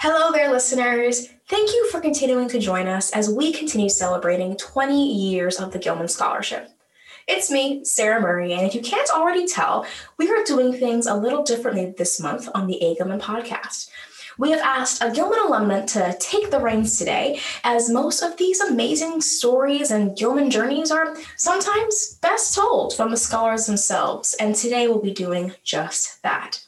Hello there, listeners. Thank you for continuing to join us as we continue celebrating 20 years of the Gilman Scholarship. It's me, Sarah Murray, and if you can't already tell, we are doing things a little differently this month on the A Gilman Podcast. We have asked a Gilman alumna to take the reins today, as most of these amazing stories and Gilman journeys are sometimes best told from the scholars themselves, and today we'll be doing just that.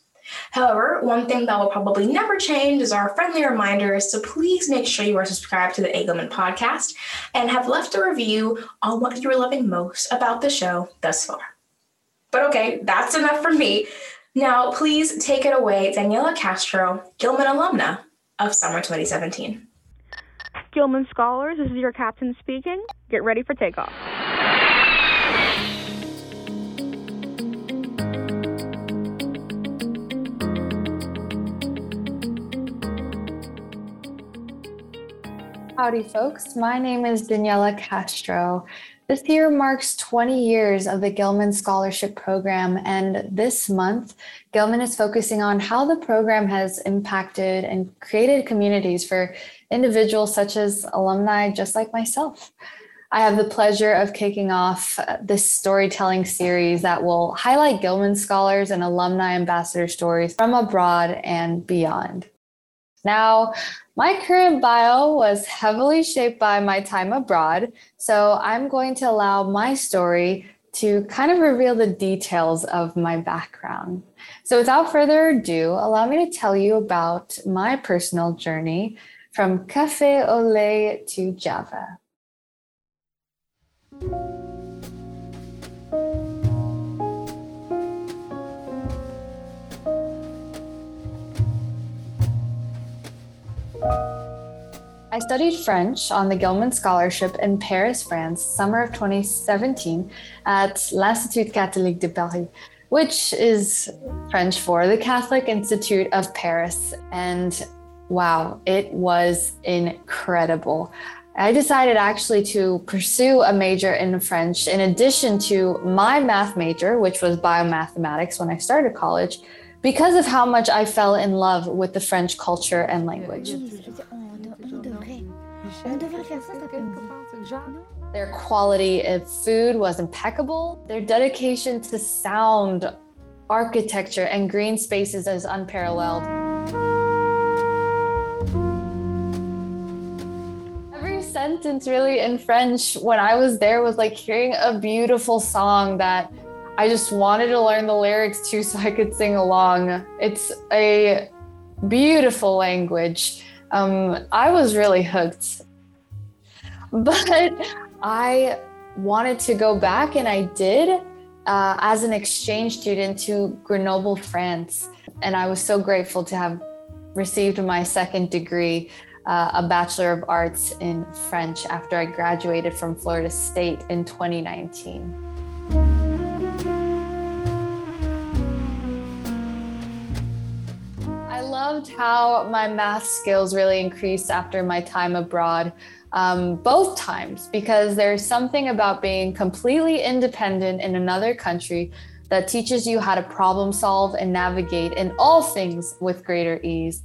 However, one thing that will probably never change is our friendly reminder is to please make sure you are subscribed to the A Gilman Podcast and have left a review on what you are loving most about the show thus far. But okay, that's enough for me. Now, please take it away, Daniela Castro, Gilman alumna of summer 2017. Gilman Scholars, this is your captain speaking. Get ready for takeoff. Howdy, folks. My name is Daniela Castro. This year marks 20 years of the Gilman Scholarship Program, and this month, Gilman is focusing on how the program has impacted and created communities for individuals such as alumni just like myself. I have the pleasure of kicking off this storytelling series that will highlight Gilman scholars and alumni ambassador stories from abroad and beyond. Now, my current bio was heavily shaped by my time abroad, so I'm going to allow my story to kind of reveal the details of my background. So without further ado, allow me to tell you about my personal journey from Café Olé to Java. I studied French on the Gilman Scholarship in Paris, France, summer of 2017 at L'Institut Catholique de Paris, which is French for the Catholic Institute of Paris. And wow, it was incredible. I decided actually to pursue a major in French in addition to my math major, which was biomathematics when I started college, because of how much I fell in love with the French culture and language. Their quality of food was impeccable. Their dedication to sound, architecture, and green spaces is unparalleled. Every sentence really in French when I was there was like hearing a beautiful song that I just wanted to learn the lyrics to so I could sing along. It's a beautiful language. I was really hooked. But I wanted to go back, and I did as an exchange student to Grenoble, France. And I was so grateful to have received my second degree, a Bachelor of Arts in French, after I graduated from Florida State in 2019. I loved how my math skills really increased after my time abroad. Both times, because there's something about being completely independent in another country that teaches you how to problem solve and navigate in all things with greater ease.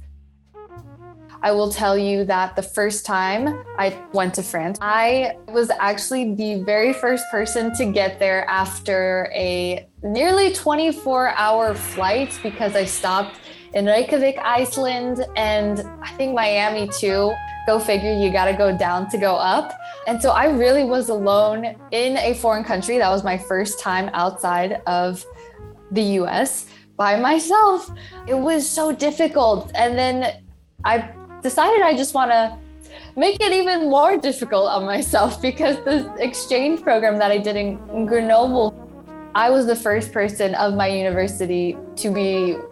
I will tell you that the first time I went to France, I was actually the very first person to get there after a nearly 24-hour flight, because I stopped in Reykjavik, Iceland, and I think Miami too. Go figure, you gotta go down to go up. And so I really was alone in a foreign country. That was my first time outside of the US by myself. It was so difficult. And then I decided I just wanna make it even more difficult on myself, because the exchange program that I did in Grenoble, I was the first person of my university to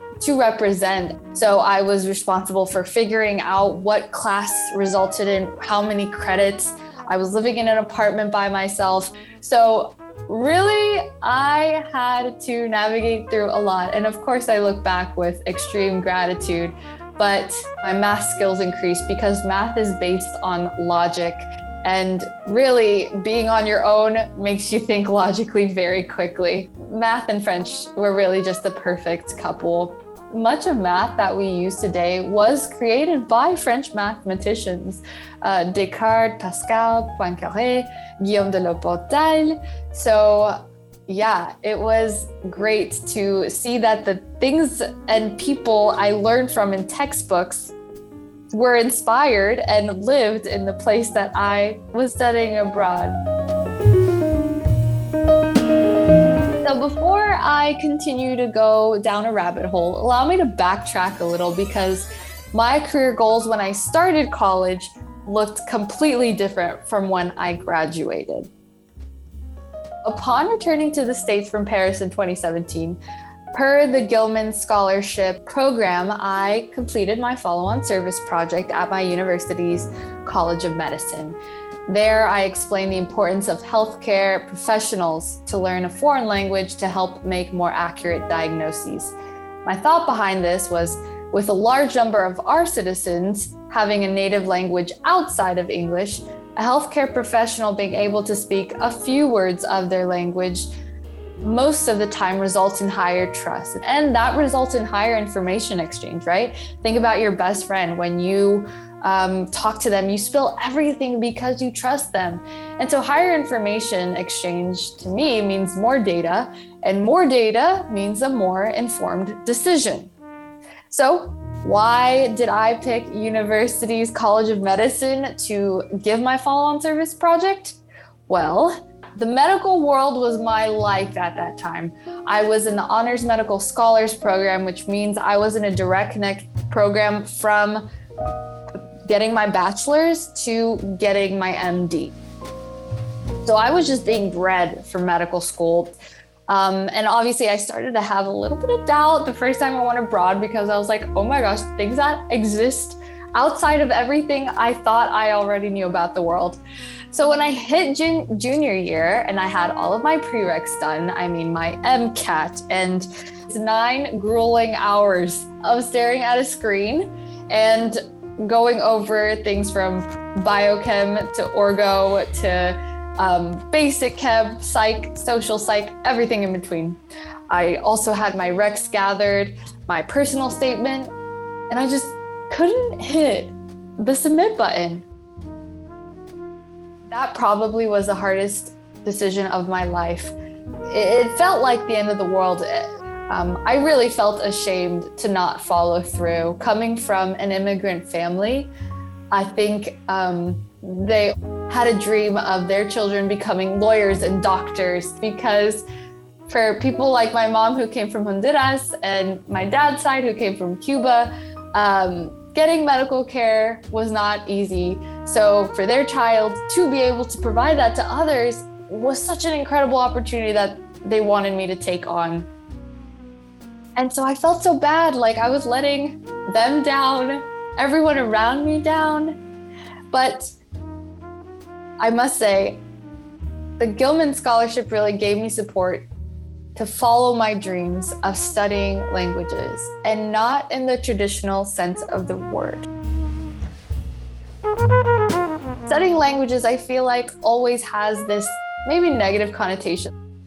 represent. So I was responsible for figuring out what class resulted in how many credits. I was living in an apartment by myself. So really, I had to navigate through a lot. And of course, I look back with extreme gratitude, but my math skills increased because math is based on logic. And really, being on your own makes you think logically very quickly. Math and French were really just the perfect couple. much of math that we use today was created by French mathematicians, Descartes, Pascal, Poincaré, Guillaume de la Portale. So yeah, it was great to see that the things and people I learned from in textbooks were inspired and lived in the place that I was studying abroad. So before I continue to go down a rabbit hole, allow me to backtrack a little, because my career goals when I started college looked completely different from when I graduated. Upon returning to the States from Paris in 2017, per the Gilman Scholarship Program, I completed my follow-on service project at my university's College of Medicine. There, I explained the importance of healthcare professionals to learn a foreign language to help make more accurate diagnoses. My thought behind this was, with a large number of our citizens having a native language outside of English, a healthcare professional being able to speak a few words of their language most of the time results in higher trust. And that results in higher information exchange, right? Think about your best friend. When you talk to them, you spill everything because you trust them. And so higher information exchange to me means more data, and more data means a more informed decision. So why did I pick university's College of Medicine to give my follow-on service project? Well, the medical world was my life at that time. I was in the Honors Medical Scholars Program, which means I was in a direct connect program from getting my bachelor's to getting my MD. So I was just being bred for medical school. And obviously I started to have a little bit of doubt the first time I went abroad, because I was like, oh my gosh, things that exist outside of everything I thought I already knew about the world. So when I hit junior year and I had all of my prereqs done, I mean my MCAT and 9 grueling hours of staring at a screen and going over things from biochem to orgo to basic chem, psych, social psych, everything in between. I also had my recs gathered, my personal statement, and I just couldn't hit the submit button. That probably was the hardest decision of my life. It felt like the end of the world. I really felt ashamed to not follow through. Coming from an immigrant family, I think they had a dream of their children becoming lawyers and doctors, because for people like my mom who came from Honduras and my dad's side who came from Cuba, getting medical care was not easy. So for their child to be able to provide that to others was such an incredible opportunity that they wanted me to take on. And so I felt so bad, like I was letting them down, everyone around me down. But I must say, the Gilman Scholarship really gave me support to follow my dreams of studying languages, and not in the traditional sense of the word. Studying languages, I feel like, always has this maybe negative connotation.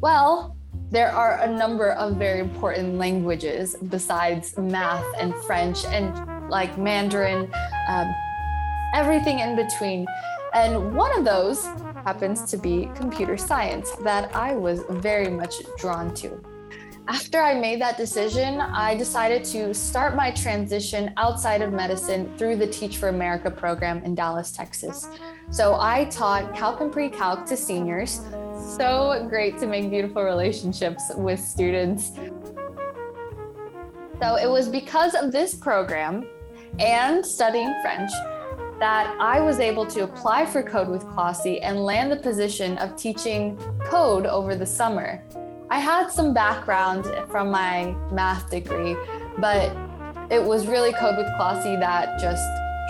Well, there are a number of very important languages besides math and French and like Mandarin, everything in between. And one of those happens to be computer science, that I was very much drawn to. After I made that decision, I decided to start my transition outside of medicine through the Teach for America program in Dallas, Texas. So I taught Calc and Pre-Calc to seniors. So great to make beautiful relationships with students. So it was because of this program and studying French that I was able to apply for Code with Klossy and land the position of teaching code over the summer. I had some background from my math degree, but it was really Code with Klossy that just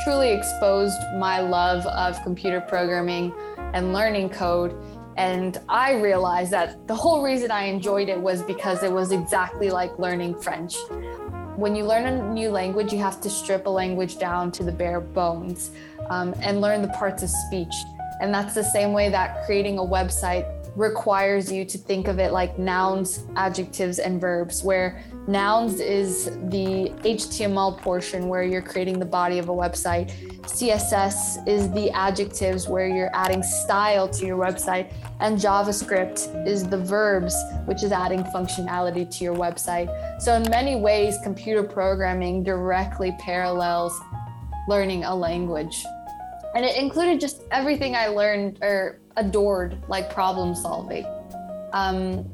truly exposed my love of computer programming and learning code. And I realized that the whole reason I enjoyed it was because it was exactly like learning French. When you learn a new language, you have to strip a language down to the bare bones and learn the parts of speech. And that's the same way that creating a website requires you to think of it like nouns, adjectives, and verbs, where nouns is the HTML portion where you're creating the body of a website. CSS is the adjectives where you're adding style to your website. And JavaScript is the verbs, which is adding functionality to your website. So in many ways, computer programming directly parallels learning a language. And it included just everything I learned or adored, like problem solving.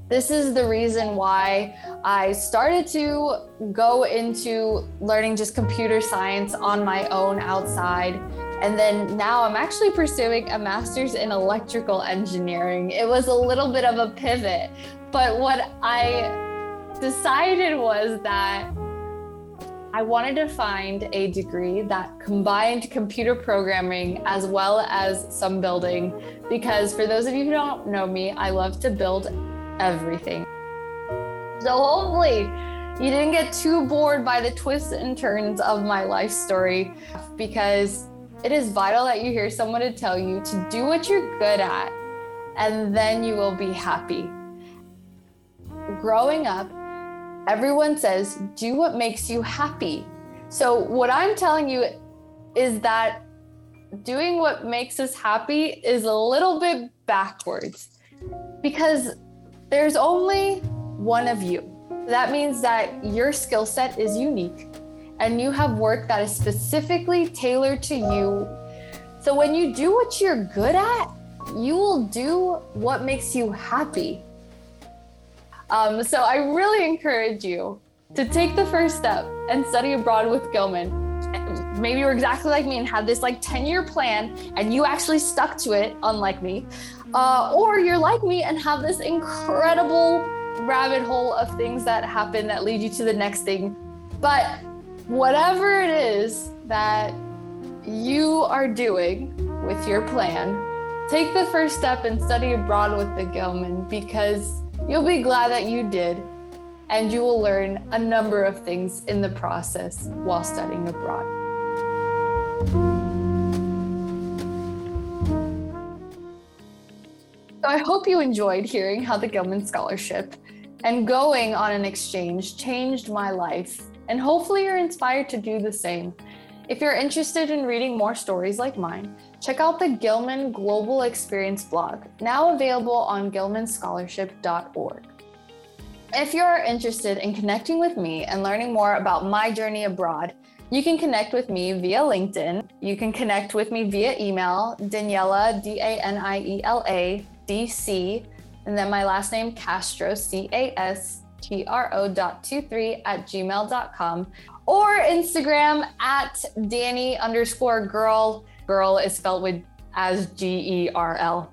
This is the reason why I started to go into learning just computer science on my own outside. And then now I'm actually pursuing a master's in electrical engineering. It was a little bit of a pivot, but what I decided was that I wanted to find a degree that combined computer programming as well as some building, because for those of you who don't know me, I love to build everything. So hopefully you didn't get too bored by the twists and turns of my life story, because it is vital that you hear someone to tell you to do what you're good at, and then you will be happy. Growing up, everyone says, do what makes you happy. So what I'm telling you is that doing what makes us happy is a little bit backwards, because there's only one of you. That means that your skill set is unique and you have work that is specifically tailored to you. So when you do what you're good at, you will do what makes you happy. So I really encourage you to take the first step and study abroad with Gilman. Maybe you're exactly like me and had this like 10-year plan and you actually stuck to it, unlike me. Or you're like me and have this incredible rabbit hole of things that happen that lead you to the next thing. But whatever it is that you are doing with your plan, take the first step and study abroad with the Gilman, because you'll be glad that you did, and you will learn a number of things in the process while studying abroad. So I hope you enjoyed hearing how the Gilman Scholarship and going on an exchange changed my life, and hopefully you're inspired to do the same. If you're interested in reading more stories like mine, check out the Gilman Global Experience blog, now available on gilmanscholarship.org. If you're interested in connecting with me and learning more about my journey abroad, you can connect with me via LinkedIn. You can connect with me via email, Daniela, D-A-N-I-E-L-A, D-C, and then my last name, Castro, C-A-S-T-R-O.23 @gmail.com, or Instagram @Danny_girl. Girl is spelled as G-E-R-L.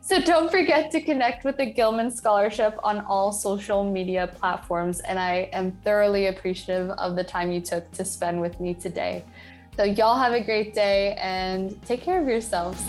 So don't forget to connect with the Gilman Scholarship on all social media platforms. And I am thoroughly appreciative of the time you took to spend with me today. So y'all have a great day and take care of yourselves.